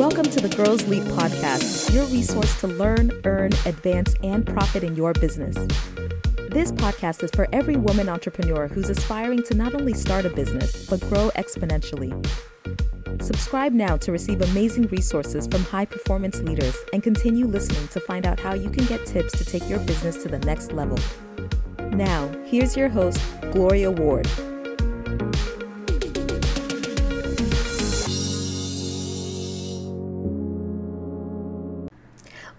Welcome to the Girls Leap podcast, your resource to learn, earn, advance, and profit in your business. This podcast is for every woman entrepreneur who's aspiring to not only start a business, but grow exponentially. Subscribe now to receive amazing resources from high-performance leaders and continue listening to find out how you can get tips to take your business to the next level. Now, here's your host, Gloria Ward.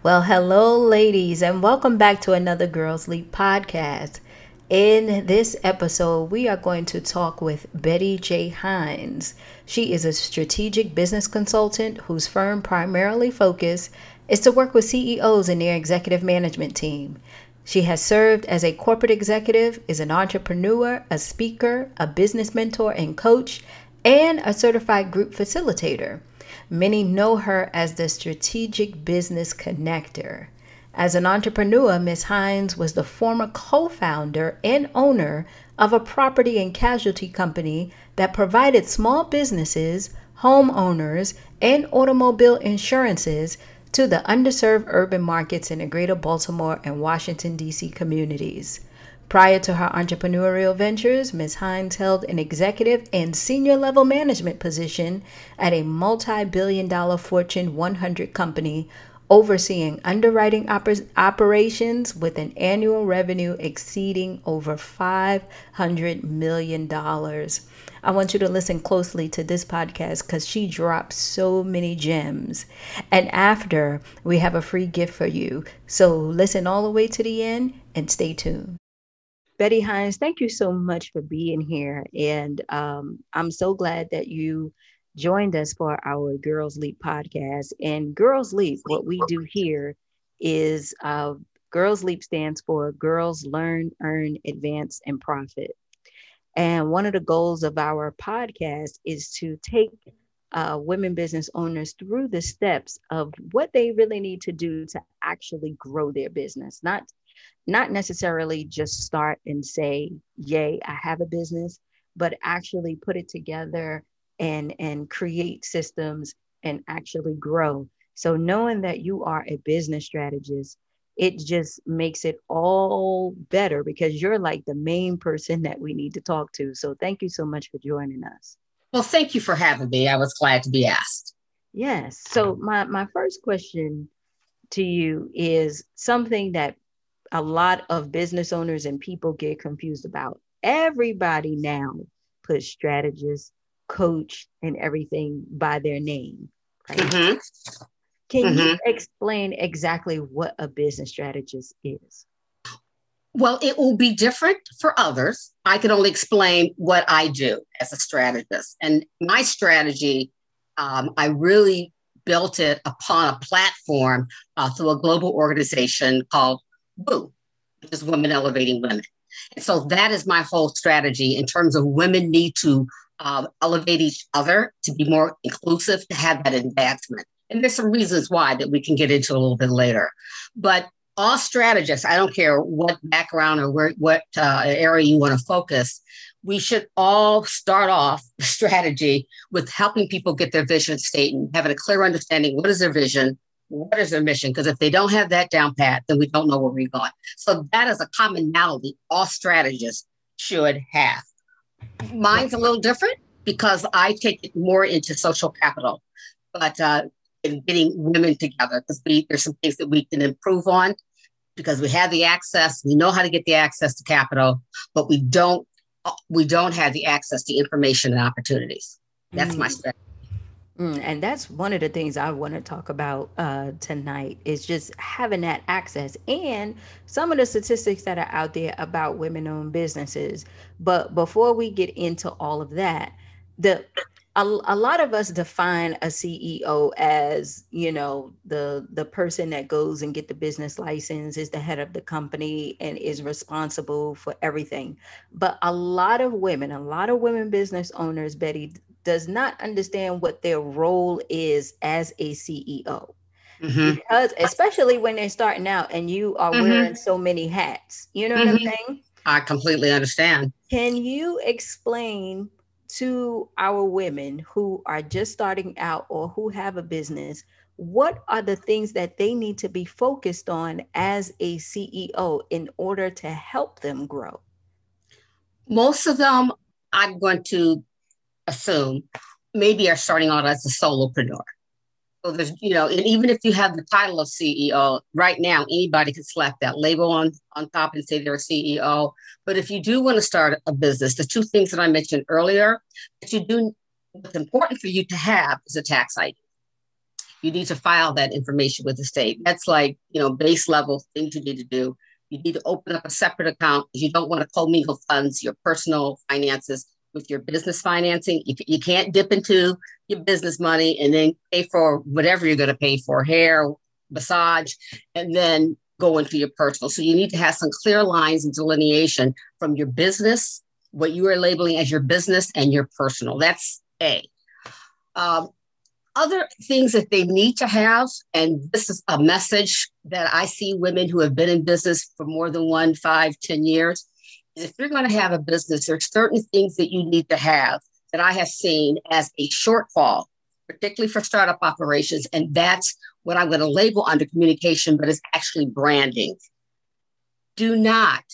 Well, hello, ladies, and welcome back to another Girls Leap podcast. In this episode, we are going to talk with Betty J. Hines. She is a strategic business consultant whose firm primarily focus is to work with CEOs and their executive management team. She has served as a corporate executive, is an entrepreneur, a speaker, a business mentor and coach, and a certified group facilitator. Many know her as the strategic business connector. As an entrepreneur, Ms. Hines was the former co-founder and owner of a property and casualty company that provided small businesses, homeowners, and automobile insurances to the underserved urban markets in the greater Baltimore and Washington, D.C. communities. Prior to her entrepreneurial ventures, Ms. Hines held an executive and senior level management position at a multi-billion-dollar Fortune 100 company, overseeing underwriting operations with an annual revenue exceeding over $500 million. I want you to listen closely to this podcast because she drops so many gems. And after, we have a free gift for you. So listen all the way to the end and stay tuned. Betty Hines, thank you so much for being here. And I'm so glad that you joined us for our Girls Leap podcast. And Girls Leap, what we do here is Girls Leap stands for Girls Learn, Earn, Advance, and Profit. And one of the goals of our podcast is to take women business owners through the steps of what they really need to do to actually grow their business, not necessarily just start and say, yay, I have a business, but actually put it together and create systems and actually grow. So knowing that you are a business strategist, it just makes it all better because you're like the main person that we need to talk to. So thank you so much for joining us. Well, thank you for having me. I was glad to be asked. Yes. So my first question to you is something that a lot of business owners and people get confused about. Everybody now puts strategist, coach, and everything by their name, right? Mm-hmm. Can you explain exactly what a business strategist is? Well, it will be different for others. I can only explain what I do as a strategist. And my strategy, I really built it upon a platform through a global organization called Boo, which is Women Elevating Women. And so that is my whole strategy in terms of women need to elevate each other, to be more inclusive, to have that advancement. And there's some reasons why that we can get into a little bit later. But all strategists, I don't care what background or where, what area you want to focus, we should all start off the strategy with helping people get their vision stated, having a clear understanding, what is their vision? What is their mission? Because if they don't have that down pat, then we don't know where we're going. So that is a commonality all strategists should have. Mine's a little different because I take it more into social capital, but in getting women together, because there's some things that we can improve on because we have the access, we know how to get the access to capital, but we don't have the access to information and opportunities. That's my strategy. And that's one of the things I want to talk about tonight is just having that access and some of the statistics that are out there about women-owned businesses. But before we get into all of that, a lot of us define a CEO as, you know, the person that goes and get the business license, is the head of the company, and is responsible for everything. But a lot of women business owners, Betty, does not understand what their role is as a CEO. Mm-hmm. Because especially when they're starting out and you are wearing so many hats, you know what I'm saying? I completely understand. Can you explain to our women who are just starting out or who have a business, what are the things that they need to be focused on as a CEO in order to help them grow? Most of them, I'm going to assume, maybe are starting out as a solopreneur. So there's, you know, and even if you have the title of CEO, right now, anybody can slap that label on top and say they're a CEO. But if you do want to start a business, the two things that I mentioned earlier, that you do, what's important for you to have is a tax ID. You need to file that information with the state. That's like, you know, base level things you need to do. You need to open up a separate account. You don't want to commingle funds, your personal finances, with your business financing. You can't dip into your business money and then pay for whatever you're going to pay for, hair, massage, and then go into your personal. So you need to have some clear lines and delineation from your business, what you are labeling as your business, and your personal. That's A. Other things that they need to have, and this is a message that I see women who have been in business for more than 1, 5, 10 years, if you're going to have a business, there's certain things that you need to have that I have seen as a shortfall, particularly for startup operations. And that's what I'm going to label under communication, but it's actually branding. Do not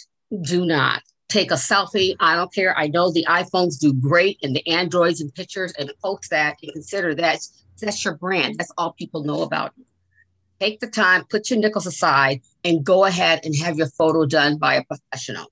take a selfie. I don't care. I know the iPhones do great and the Androids and pictures, and post that and consider that that's your brand. That's all people know about you. Take the time, put your nickels aside, and go ahead and have your photo done by a professional.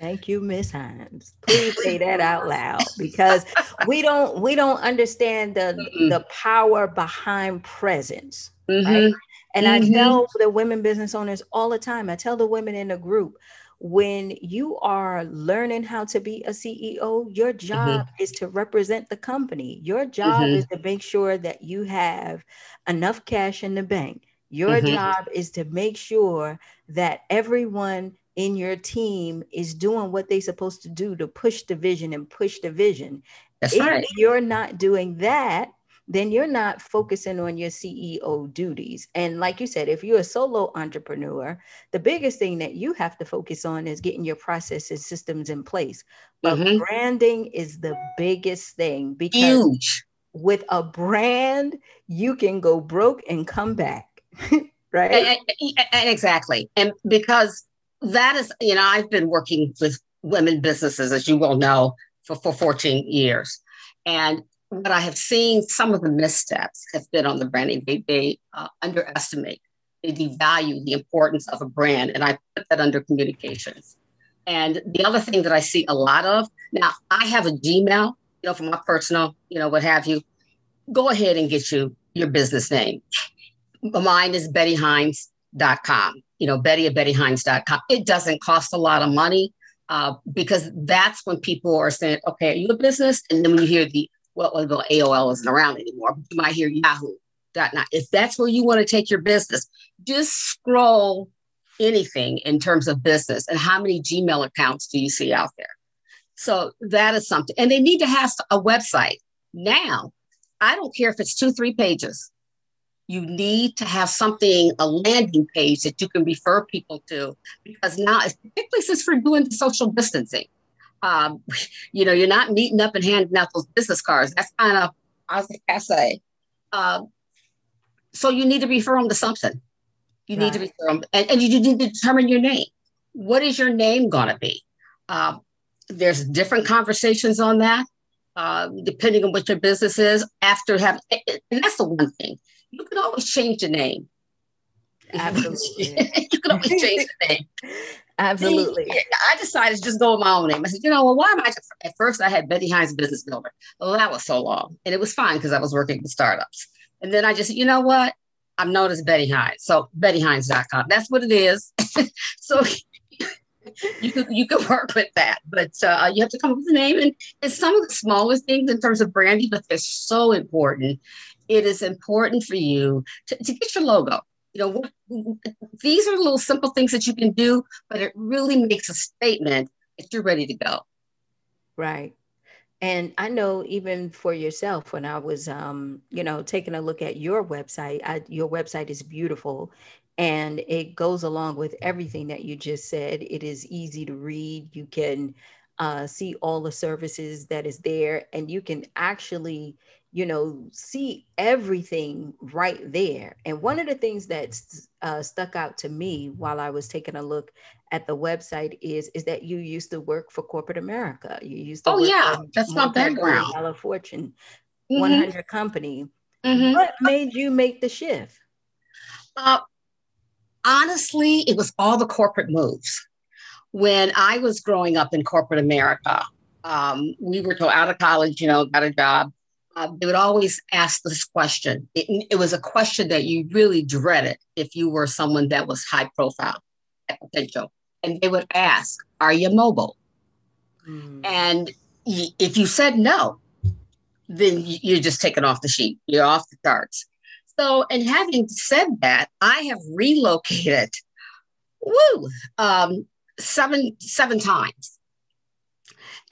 Thank you, Ms. Hines. Please say that out loud, because we don't understand the power behind presence. Mm-hmm. Right? And I tell the women business owners all the time, I tell the women in the group, when you are learning how to be a CEO, your job is to represent the company. Your job is to make sure that you have enough cash in the bank. Your job is to make sure that everyone in your team is doing what they're supposed to do to push the vision and push the vision. That's right. If you're not doing that, then you're not focusing on your CEO duties. And like you said, if you're a solo entrepreneur, the biggest thing that you have to focus on is getting your processes, systems in place. But branding is the biggest thing, because huge. With a brand, you can go broke and come back. Right? And exactly. And because that is, you know, I've been working with women businesses, as you well know, for 14 years. And what I have seen, some of the missteps have been on the branding. They underestimate, they devalue the importance of a brand. And I put that under communications. And the other thing that I see a lot of, now I have a Gmail, you know, for my personal, you know, what have you. Go ahead and get you your business name. Mine is BettyHines.com. You know, Betty at BettyHines.com. It doesn't cost a lot of money because that's when people are saying, okay, are you a business? And then when you hear well, AOL isn't around anymore, but you might hear Yahoo.net. If that's where you want to take your business, just scroll anything in terms of business and how many Gmail accounts do you see out there? So that is something. And they need to have a website. Now, I don't care if it's 2-3 pages. You need to have something, a landing page that you can refer people to, because now, particularly since we're doing the social distancing, you know, you're not meeting up and handing out those business cards. That's kind of, I say, so you need to refer them to something. You need to refer them, and you need to determine your name. What is your name going to be? There's different conversations on that, depending on what your business is. And that's the one thing. You can always change the name. Absolutely. You can always change the name. Absolutely. I decided to just go with my own name. I said, you know, well, why am I just, at first I had Betty Hines Business Builder. Well, that was so long. And it was fine because I was working with startups. And then I just, you know what? I'm known as Betty Hines. So BettyHines.com. That's what it is. So you could work with that. But you have to come up with a name. And some of the smallest things in terms of branding, but they're so important. It is important for you to get your logo. You know, these are little simple things that you can do, but it really makes a statement that you're ready to go. Right. And I know even for yourself, when I was, you know, taking a look at your website, your website is beautiful. And it goes along with everything that you just said. It is easy to read. You can see all the services that is there, and you can actually, you know, see everything right there. And one of the things that stuck out to me while I was taking a look at the website is that you used to work for corporate America. You used to work for that's my background. Dollar Fortune 100 company. What made you make the shift? Honestly, it was all the corporate moves. When I was growing up in corporate America, we were told out of college, you know, got a job. They would always ask this question. It was a question that you really dreaded if you were someone that was high profile at potential. And they would ask, are you mobile? And if you said no, then you're just taken off the sheet. You're off the charts. So, and having said that, I have relocated seven times.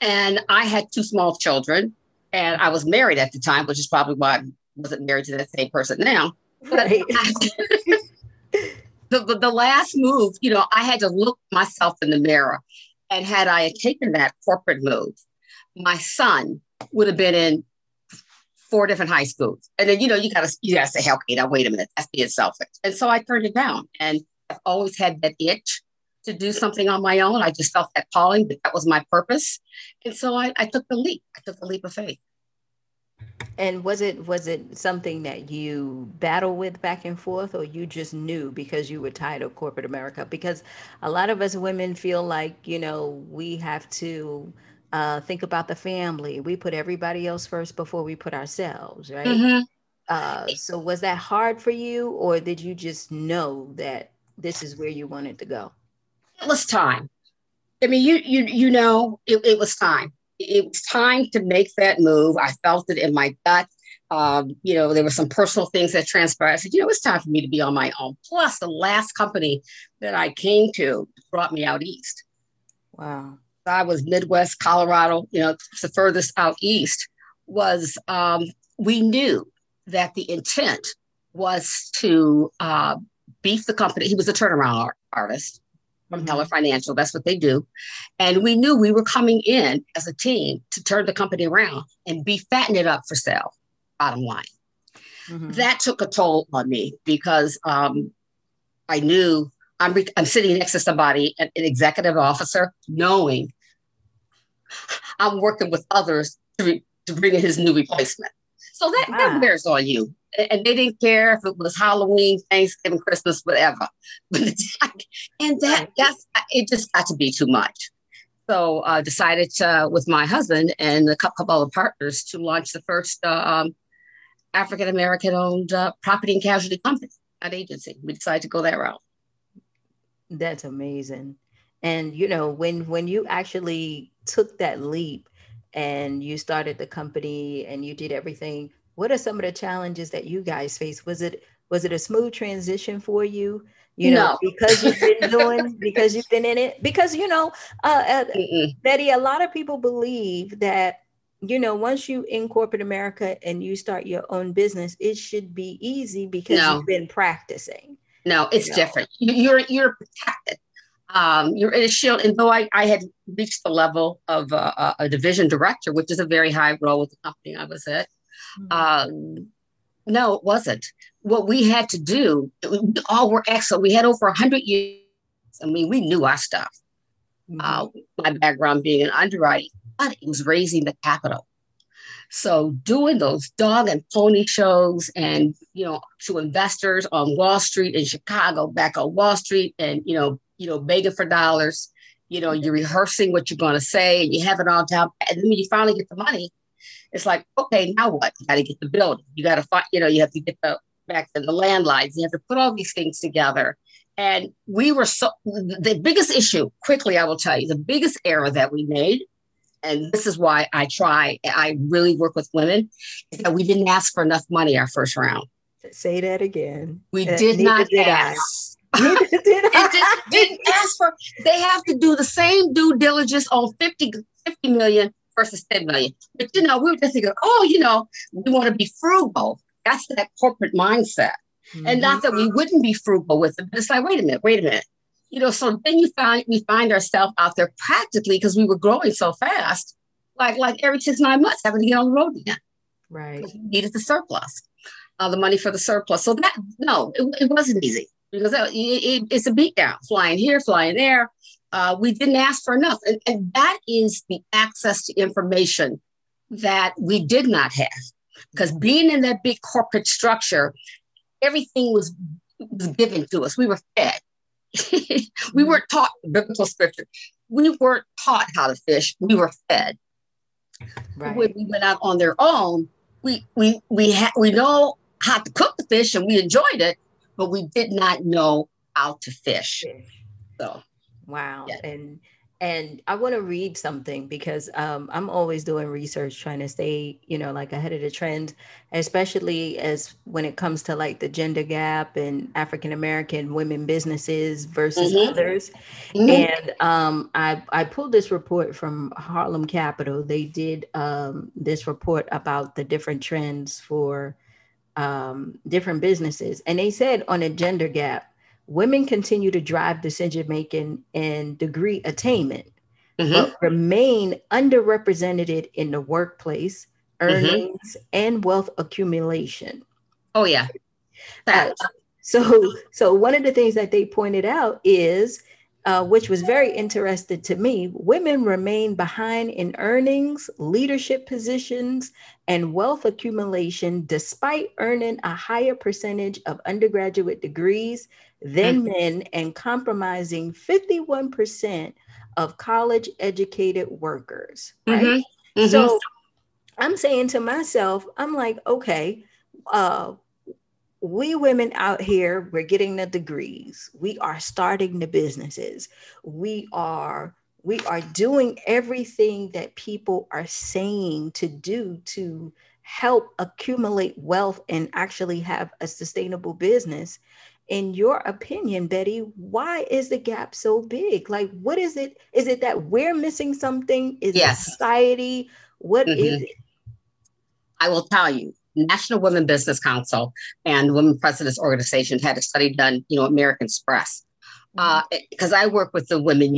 And I had two small children. And I was married at the time, which is probably why I wasn't married to that same person now. Right. The last move, you know, I had to look myself in the mirror. And had I had taken that corporate move, my son would have been in 4 different high schools. And then, you know, you gotta say, "Hell, okay, now wait a minute, that's being selfish." And so I turned it down. And I've always had that itch to do something on my own. I just felt that calling, but that was my purpose. And so I took the leap. I took the leap of faith. And was it something that you battled with back and forth, or you just knew because you were tired of corporate America? Because a lot of us women feel like, you know, we have to think about the family. We put everybody else first before we put ourselves, right? So was that hard for you, or did you just know that this is where you wanted to go? It was time. I mean, you know, it was time. It was time to make that move. I felt it in my gut. You know, there were some personal things that transpired. I said, you know, it's time for me to be on my own. Plus, the last company that I came to brought me out east. Wow. I was Midwest, Colorado, you know, the furthest out east was, we knew that the intent was to beef the company. He was a turnaround artist. From Heller Financial. That's what they do. And we knew we were coming in as a team to turn the company around and be fatten it up for sale, bottom line. That took a toll on me because I knew I'm sitting next to somebody, an executive officer, knowing I'm working with others to bring in his new replacement. So that bears on you. And they didn't care if it was Halloween, Thanksgiving, Christmas, whatever. And it just got to be too much. So I decided to, with my husband and a couple of partners, to launch the first African-American owned property and casualty company, an agency. We decided to go that route. That's amazing. And, you know, when you actually took that leap and you started the company and you did everything, what are some of the challenges that you guys faced? Was it a smooth transition for you? You know, because you've been in it, because, you know, Betty, a lot of people believe that, you know, once you in corporate America and you start your own business, it should be easy because you've been practicing. No, it's different. You're protected. You're in a shield. And though I had reached the level of a division director, which is a very high role with the company I was at. No, it wasn't. What we had to do, we all were excellent. We had over 100 years. I mean, we knew our stuff. My background being in underwriting, but it was raising the capital. So doing those dog and pony shows and, you know, to investors on Wall Street in Chicago, back on Wall Street and, you know, begging for dollars, you know, you're rehearsing what you're going to say and you have it all down. And then when you finally get the money, it's like, okay, now what? You got to get the building. You got to find, you know, you have to get back to the landlines. You have to put all these things together. And we were the biggest issue, quickly, I will tell you, the biggest error that we made, and this is why I really work with women, is that we didn't ask for enough money our first round. Say that again. We did not ask. Didn't ask for, they have to do the same due diligence on 50 million. Versus 10 million. But, you know, we were just thinking, oh, you know, we want to be frugal. That's that corporate mindset. And not that we wouldn't be frugal with it, but it's like, wait a minute, You know, so then we find ourselves out there practically, because we were growing so fast, like every 6 to 9 months having to get on the road again. Right. We needed the surplus, the money for the surplus. So that, no, it wasn't easy, because it's a beatdown, flying here, flying there. We didn't ask for enough. And that is the access to information that we did not have, because being in that big corporate structure, everything was given to us. We were fed. We weren't taught biblical scripture. We weren't taught how to fish. We were fed. Right. When we went out on their own, we know how to cook the fish and we enjoyed it, but we did not know how to fish. So, wow. Yeah. And I want to read something, because I'm always doing research, trying to stay, like ahead of the trend, especially as when it comes to like the gender gap and African-American women businesses versus others. Mm-hmm. And I pulled this report from Harlem Capital. They did this report about the different trends for different businesses. And they said on a gender gap, women continue to drive decision-making and degree attainment, but remain underrepresented in the workplace, earnings, and wealth accumulation. Oh, yeah. So one of the things that they pointed out is, which was very interesting to me, women remain behind in earnings, leadership positions, and wealth accumulation, despite earning a higher percentage of undergraduate degrees than men, and compromising 51% of college-educated workers, right? So I'm saying to myself, I'm like, okay, we women out here, we're getting the degrees. We are starting the businesses. We are doing everything that people are saying to do to help accumulate wealth and actually have a sustainable business. In your opinion, Betty, why is the gap so big? Like, what is it? Is it that we're missing something? Is it society? What is it? I will tell you, National Women Business Council and Women President's Organization had a study done, American Express. Because I work with the women,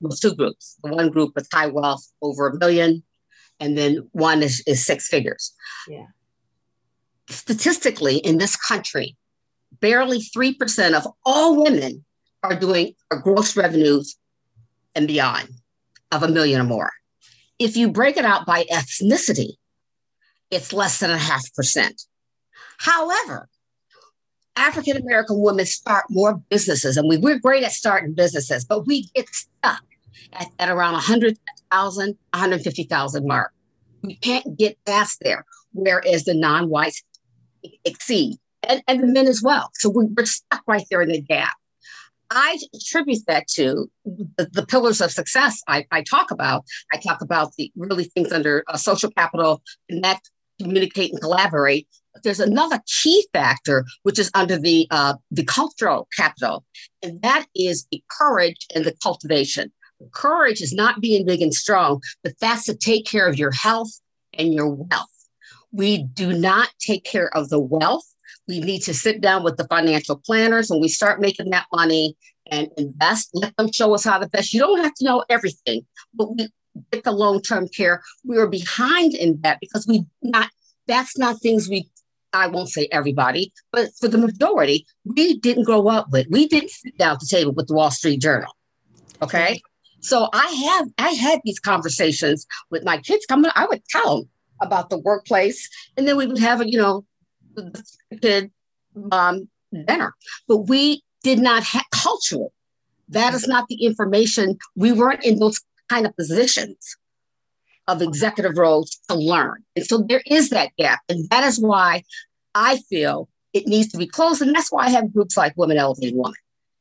with two groups. The one group with high wealth, over $1 million, and then one is six figures. Yeah. Statistically, in this country, barely 3% of all women are gross revenues and beyond of $1 million or more. If you break it out by ethnicity, it's less than 0.5%. However, African-American women start more businesses, and we're great at starting businesses, but we get stuck at around 100,000, 150,000 mark. We can't get past there, whereas the non-whites exceed. And the men as well. So we're stuck right there in the gap. I attribute that to the pillars of success I talk about. I talk about the really things under social capital: connect, communicate, and collaborate. But there's another key factor, which is under the cultural capital, and that is the courage and the cultivation. Courage is not being big and strong, but that's to take care of your health and your wealth. We do not take care of the wealth. We need to sit down with the financial planners when we start making that money and invest. Let them show us how to invest. You don't have to know everything, but we get the long-term care. We are behind in that because that's not things I won't say everybody, but for the majority, we didn't grow up with. We didn't sit down at the table with the Wall Street Journal. Okay. So I had these conversations with my kids coming. I would tell them about the workplace, and then we would have the dinner, but we did not have cultural. That is not the information. We weren't in those kind of positions of executive roles to learn. And so there is that gap. And that is why I feel it needs to be closed. And that's why I have groups like Women Elevating Women.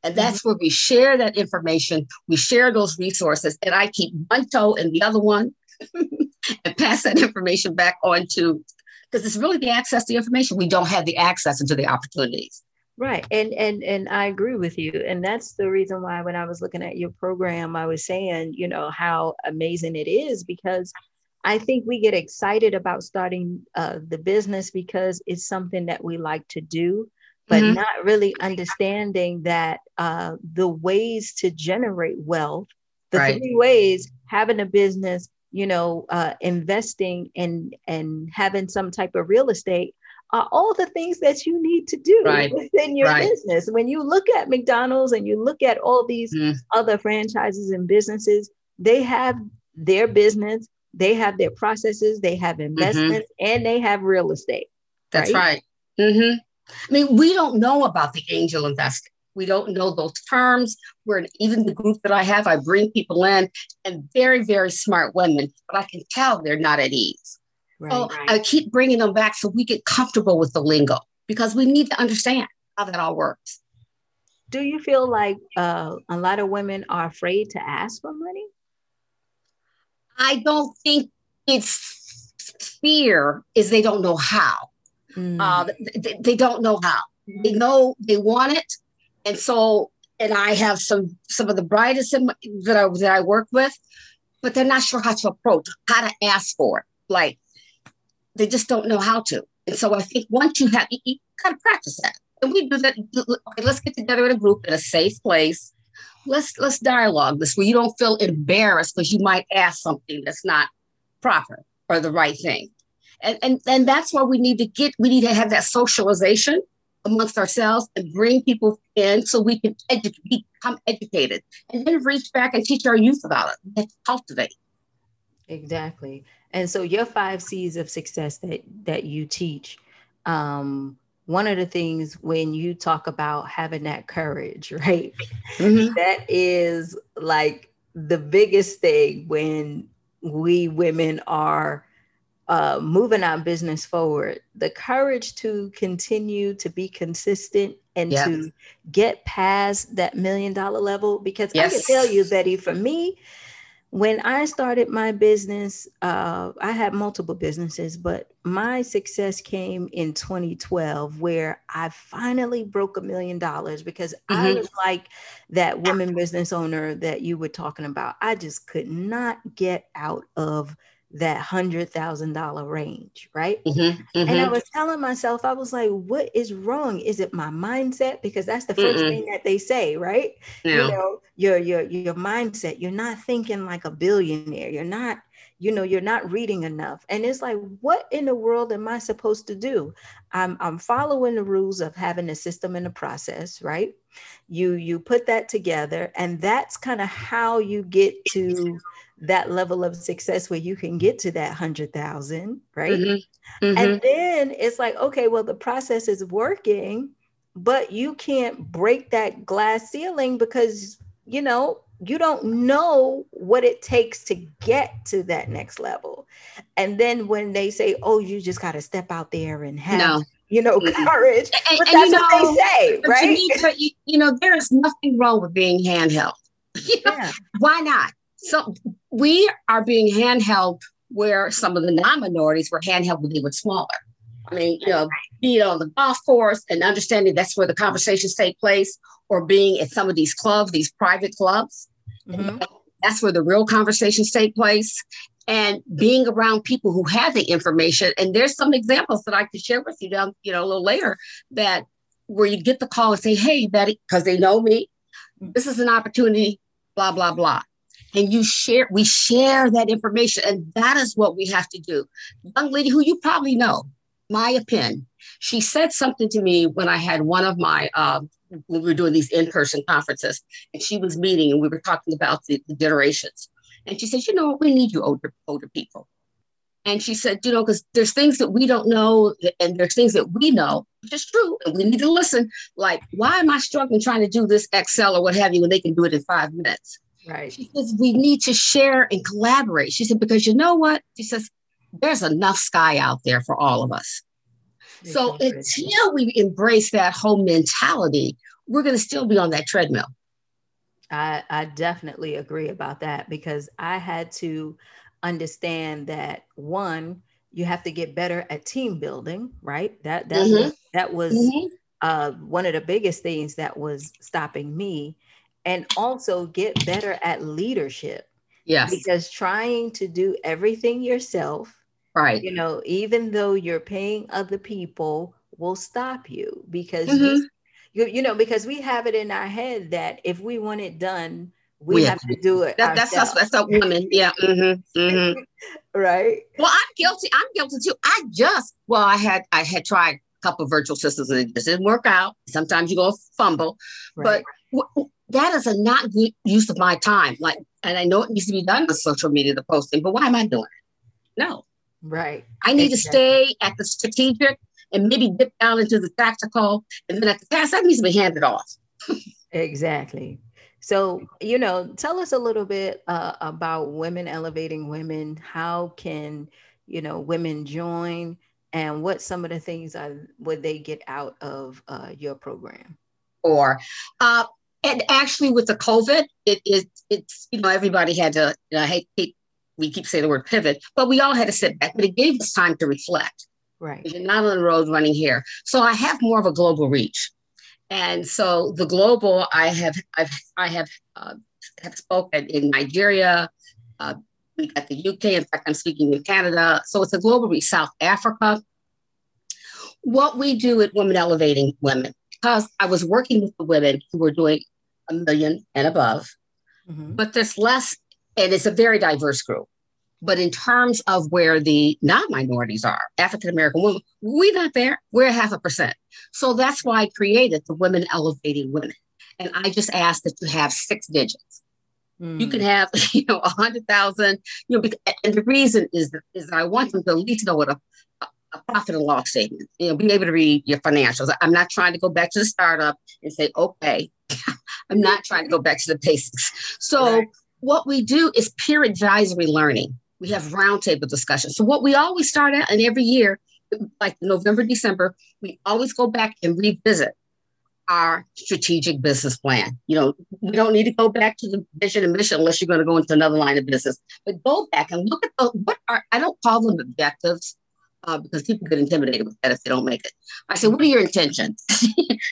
And that's where we share that information. We share those resources. And I keep one toe in the other one and pass that information back on to, because it's really the access to information. We don't have the access into the opportunities. Right. And I agree with you. And that's the reason why when I was looking at your program, I was saying, how amazing it is, because I think we get excited about starting the business because it's something that we like to do. but mm-hmm. not really understanding that the ways to generate wealth, the right. three ways, having a business, investing and having some type of real estate, are all the things that you need to do right. within your right. business. When you look at McDonald's and you look at all these other franchises and businesses, they have their business, they have their processes, they have investments, mm-hmm. and they have real estate. That's right. Mm-hmm. I mean, we don't know about the angel investing. We don't know those terms. Even the group that I have, I bring people in and very, very smart women, but I can tell they're not at ease. Right, so right. I keep bringing them back so we get comfortable with the lingo, because we need to understand how that all works. Do you feel like a lot of women are afraid to ask for money? I don't think it's fear, is they don't know how. Mm. They don't know how. They know they want it. And so, and I have some of the brightest that I work with, but they're not sure how to approach, how to ask for it. Like, they just don't know how to. And so I think once you got to practice that. And we do that. Okay, let's get together in a group in a safe place. Let's dialogue this, where you don't feel embarrassed because you might ask something that's not proper or the right thing. And that's why we need to have that socialization amongst ourselves and bring people in so we can become educated, and then reach back and teach our youth about it. Let's cultivate. Exactly. And so your 5 C's of success that you teach, one of the things when you talk about having that courage, right? Mm-hmm. That is like the biggest thing when we women are moving our business forward, the courage to continue to be consistent and yes. to get past that $1 million level. Because yes. I can tell you, Betty, for me, when I started my business, I had multiple businesses, but my success came in 2012, where I finally broke $1 million, because mm-hmm. I was like that woman business owner that you were talking about. I just could not get out of that $100,000 range, right? Mm-hmm, mm-hmm. And I was telling myself, I was like, what is wrong? Is it my mindset? Because that's the first thing that they say, right? No. Your mindset, you're not thinking like a billionaire. You're not, you're not reading enough. And it's like, what in the world am I supposed to do? I'm following the rules of having a system and a process, right? You put that together, and that's kind of how you get to that level of success where you can get to that 100,000, right? Mm-hmm. Mm-hmm. And then it's like, okay, well, the process is working, but you can't break that glass ceiling because, you don't know what it takes to get to that next level. And then when they say, oh, you just got to step out there and have courage, but that's what they say, right? There is nothing wrong with being handheld. Yeah. Why not? So we are being handheld where some of the non-minorities were handheld when they were smaller. I mean, being on the golf course and understanding that's where the conversations take place, or being at some of these clubs, these private clubs. Mm-hmm. That's where the real conversations take place. And being around people who have the information. And there's some examples that I could share with you down, a little later, that where you get the call and say, hey, Betty, because they know me, this is an opportunity, blah, blah, blah. And we share that information. And that is what we have to do. Young lady who you probably know, Maya Penn, she said something to me when I had one of my, when we were doing these in-person conferences, and she was meeting and we were talking about the generations. And she said, we need you older people. And she said, because there's things that we don't know and there's things that we know, which is true. And we need to listen. Like, why am I struggling trying to do this Excel or what have you when they can do it in 5 minutes? Right. She says, we need to share and collaborate. She said, because you know what? She says, there's enough sky out there for all of us. So until we embrace that whole mentality, we're going to still be on that treadmill. I definitely agree about that, because I had to understand that, one, you have to get better at team building, right? That was mm-hmm. One of the biggest things that was stopping me. And also get better at leadership. Yes. Because trying to do everything yourself, right? Even though you're paying other people, will stop you because because we have it in our head that if we want it done, we have to do it. That's a woman. Yeah. Mm-hmm. Mm-hmm. Right. Well, I'm guilty. I'm guilty too. I had tried a couple of virtual systems and it just didn't work out. Sometimes you go fumble, right. But that is a not good use of my time. Like, and I know it needs to be done with social media, the posting, but why am I doing it? No. Right. I need to stay at the strategic and maybe dip down into the tactical, and then at the task, that needs to be handed off. Exactly. So, tell us a little bit about Women Elevating Women. How can, women join, and what some of the things would they get out of your program? And actually with the COVID, it's everybody had to, we keep saying the word pivot, but we all had to sit back, but it gave us time to reflect. Right. You're not on the road running here. So I have more of a global reach. And so the global, I have spoken in Nigeria, we got the UK, in fact, I'm speaking in Canada. So it's a global reach, South Africa. What we do at Women Elevating Women, because I was working with the women who were doing $1 million and above, but there's less, and it's a very diverse group. But in terms of where the non-minorities are, African-American women, we're not there. We're 0.5%. So that's why I created the Women Elevating Women. And I just asked that you have 6 digits. Mm. You can have, 100,000. And the reason is I want them to at least know what a profit and loss statement, be able to read your financials. I'm not trying to go back to the startup and say, okay, I'm not trying to go back to the basics. So what we do is peer advisory learning. We have roundtable discussions. So what we always start out, and every year, like November, December, we always go back and revisit our strategic business plan. We don't need to go back to the vision and mission unless you're going to go into another line of business. But go back and look at I don't call them objectives because people get intimidated with that if they don't make it. I say, what are your intentions?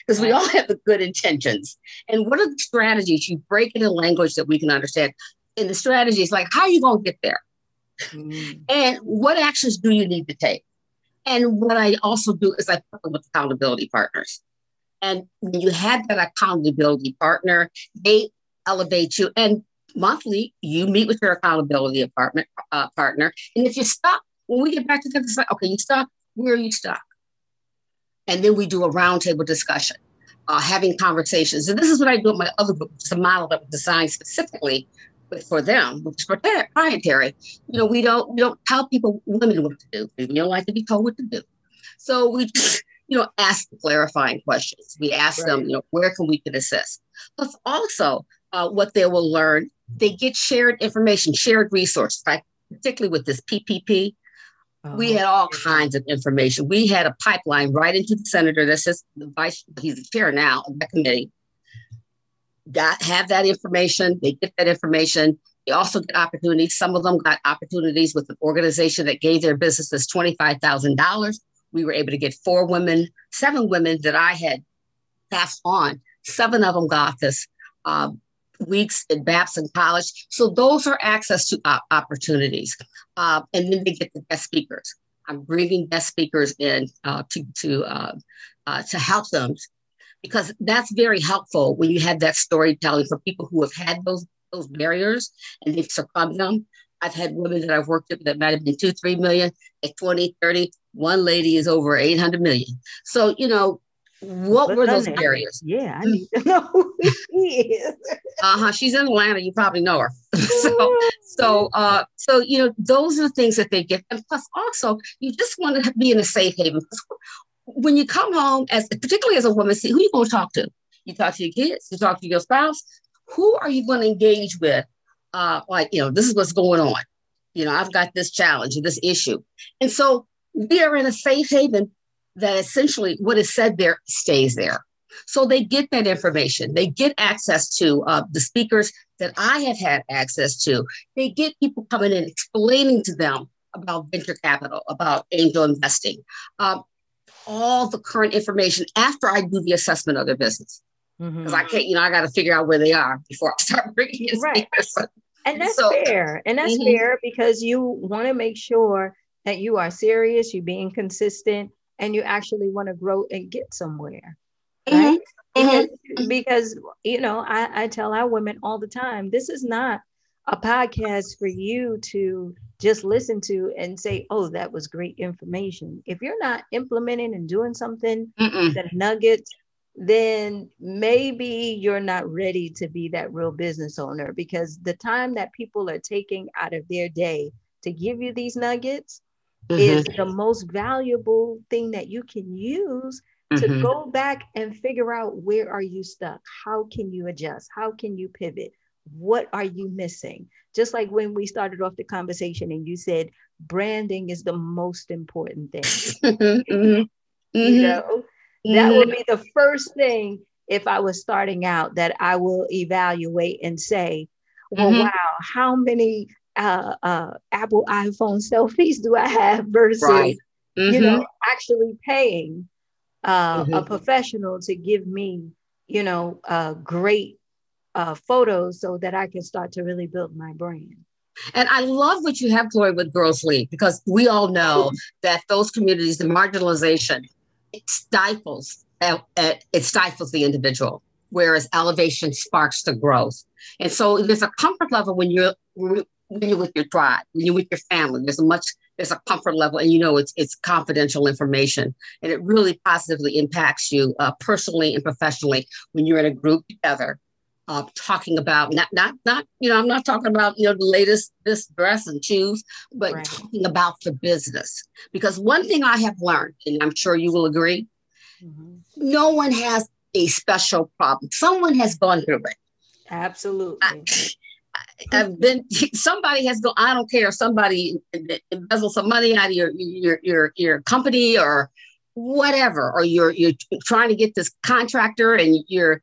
Because we all have the good intentions. And what are the strategies? You break it in language that we can understand. And the strategy is like, how are you going to get there? Mm. And what actions do you need to take? And what I also do is I put them with accountability partners. And when you have that accountability partner, they elevate you. And monthly, you meet with your accountability partner. And if you're stuck, when we get back together, it's like, okay, you stuck? Where are you stuck? And then we do a roundtable discussion, having conversations. And this is what I do with my other group. It's a model that was designed specifically for them, which is proprietary. We don't tell people, women, what to do. We don't like to be told what to do. So we just, ask clarifying questions. We ask them, where can we get assist? But also what they will learn, they get shared information, shared resources, right? Particularly with this PPP. We had all kinds of information. We had a pipeline right into the senator. That's just the vice. He's the chair now of that committee. Have that information. They get that information. They also get opportunities. Some of them got opportunities with an organization that gave their businesses $25,000. We were able to get 7 women that I had passed on. 7 of them got this weeks at Babson College. So those are access to opportunities. And then they get the guest speakers. I'm bringing guest speakers in to help them, because that's very helpful when you have that storytelling for people who have had those barriers and they've circumvented them. I've had women that I've worked with that might have been 2-3 million at 20, 30. One lady is over 800 million. So, what were those barriers? Yeah, I need to know who she is. She's in Atlanta. You probably know her. So those are the things that they get. And plus, also, you just want to be in a safe haven. When you come home, particularly as a woman, see who you going to talk to. You talk to your kids. You talk to your spouse. Who are you going to engage with? This is what's going on. I've got this challenge, this issue, and so we are in a safe haven. That essentially what is said there stays there. So they get that information. They get access to the speakers that I have had access to. They get people coming in explaining to them about venture capital, about angel investing, all the current information after I do the assessment of their business. Because I can't, I got to figure out where they are before I start bringing in speakers. And that's fair. And that's fair because you want to make sure that you are serious, you're being consistent, and you actually want to grow and get somewhere, right? Mm-hmm. Because, you know, I tell our women all the time, this is not a podcast for you to just listen to and say, oh, that was great information. If you're not implementing and doing something, the nuggets, then maybe you're not ready to be that real business owner, because the time that people are taking out of their day to give you these nuggets is the most valuable thing that you can use to go back and figure out, where are you stuck? How can you adjust? How can you pivot? What are you missing? Just like when we started off the conversation and you said, branding is the most important thing. You know, that would be the first thing if I was starting out that I will evaluate and say, well, wow, how many Apple iPhone selfies do I have versus, you know, actually paying a professional to give me, you know, great photos so that I can start to really build my brand. And I love what you have, Gloria, with Girls Leap, because we all know that those communities, the marginalization, it stifles the individual, whereas elevation sparks the growth. And so there's a comfort level when you're with your tribe, when you're with your family. There's a comfort level, and you know it's confidential information, and it really positively impacts you personally and professionally when you're in a group together, talking about not you know, I'm not talking about, you know, the latest this dress and shoes, but talking about the business. Because one thing I have learned, and I'm sure you will agree, no one has a special problem. Someone has gone through it. Absolutely. I've been, somebody has gone, I don't care, somebody embezzled some money out of your company or whatever, or you're trying to get this contractor and you're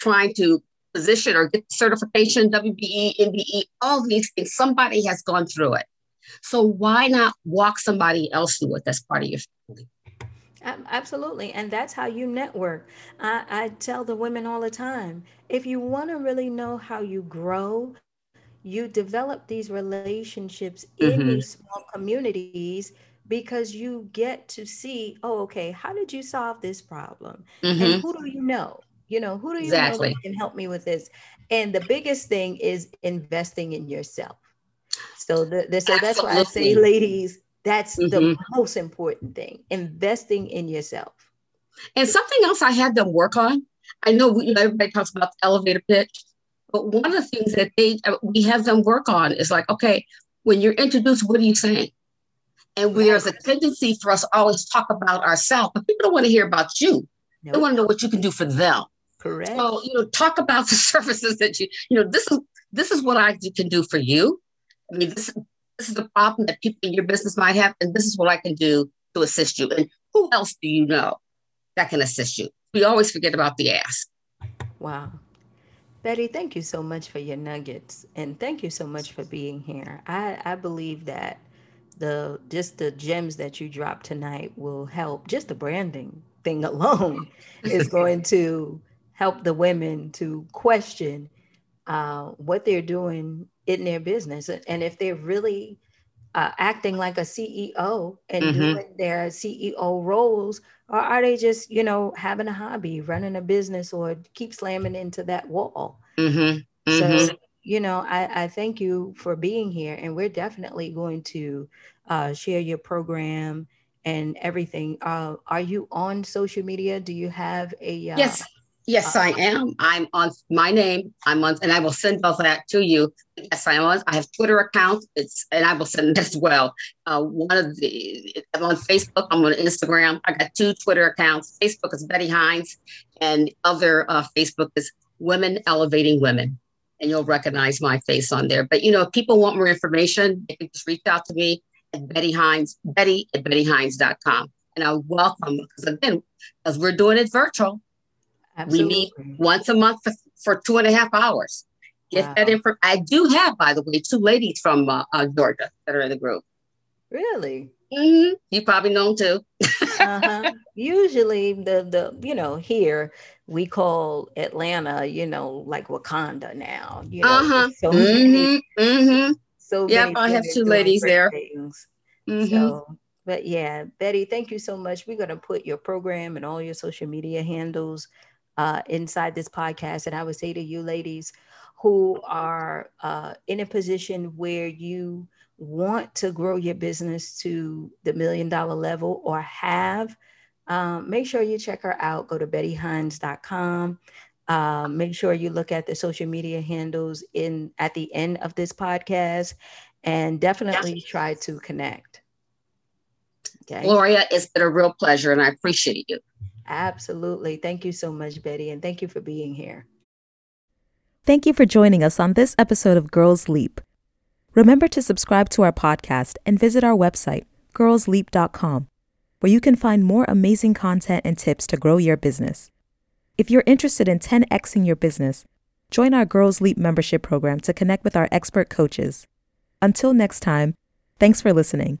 trying to position or get certification, WBE, MBE, all these things, somebody has gone through it. So why not walk somebody else through it that's part of your family? Absolutely. And that's how you network. I tell the women all the time, if you want to really know how you grow, you develop these relationships in these small communities, because you get to see, oh, okay, how did you solve this problem? And who do you know? You know, who do you know that can help me with this? And the biggest thing is investing in yourself. So, so that's why I say, ladies, that's the most important thing, investing in yourself. And something else I had them work on, I know everybody talks about the elevator pitch, but one of the things that we have them work on is like, okay, when you're introduced, what are you saying? And there's a tendency for us to always talk about ourselves, but people don't want to hear about you. Nope. They want to know what you can do for them. Correct. So, you know, talk about the services that you know, this is what I can do for you. I mean, this is the problem that people in your business might have, and this is what I can do to assist you. And who else do you know that can assist you? We always forget about the ask. Wow. Betty, thank you so much for your nuggets. And thank you so much for being here. I believe that the gems that you dropped tonight will help. Just the branding thing alone is going to help the women to question what they're doing in their business. And if they're really acting like a CEO and doing their CEO roles, or are they just, you know, having a hobby, running a business, or keep slamming into that wall? So, you know, I thank you for being here, and we're definitely going to share your program and everything. Are you on social media? Do you have a... Yes, I am. I'm on my name. And I will send all that to you. Yes, I am on. I have Twitter account. And I will send it as well. I'm on Facebook. I'm on Instagram. I got 2 Twitter accounts. Facebook is Betty Hines, and other Facebook is Women Elevating Women. And you'll recognize my face on there. But, you know, if people want more information, they can just reach out to me at Betty Hines, Betty at BettyHines.com. And I welcome, because we're doing it virtual. Absolutely. We meet once a month for 2.5 hours. Get that info. I do have, by the way, 2 ladies from Georgia that are in the group. Really? Mm-hmm. You probably know them too. Usually the you know, here we call Atlanta, you know, like Wakanda now. You know, so many. So yeah, I have 2 ladies there. So But yeah, Betty, thank you so much. We're going to put your program and all your social media handles inside this podcast. And I would say to you ladies who are in a position where you want to grow your business to the $1 million level or have, make sure you check her out. Go to BettyHines.com. Make sure you look at the social media handles at the end of this podcast, and definitely try to connect. Okay. Gloria, it's been a real pleasure and I appreciate you. Absolutely. Thank you so much, Betty, and thank you for being here. Thank you for joining us on this episode of Girls Leap. Remember to subscribe to our podcast and visit our website, girlsleap.com, where you can find more amazing content and tips to grow your business. If you're interested in 10xing your business, join our Girls Leap membership program to connect with our expert coaches. Until next time, thanks for listening.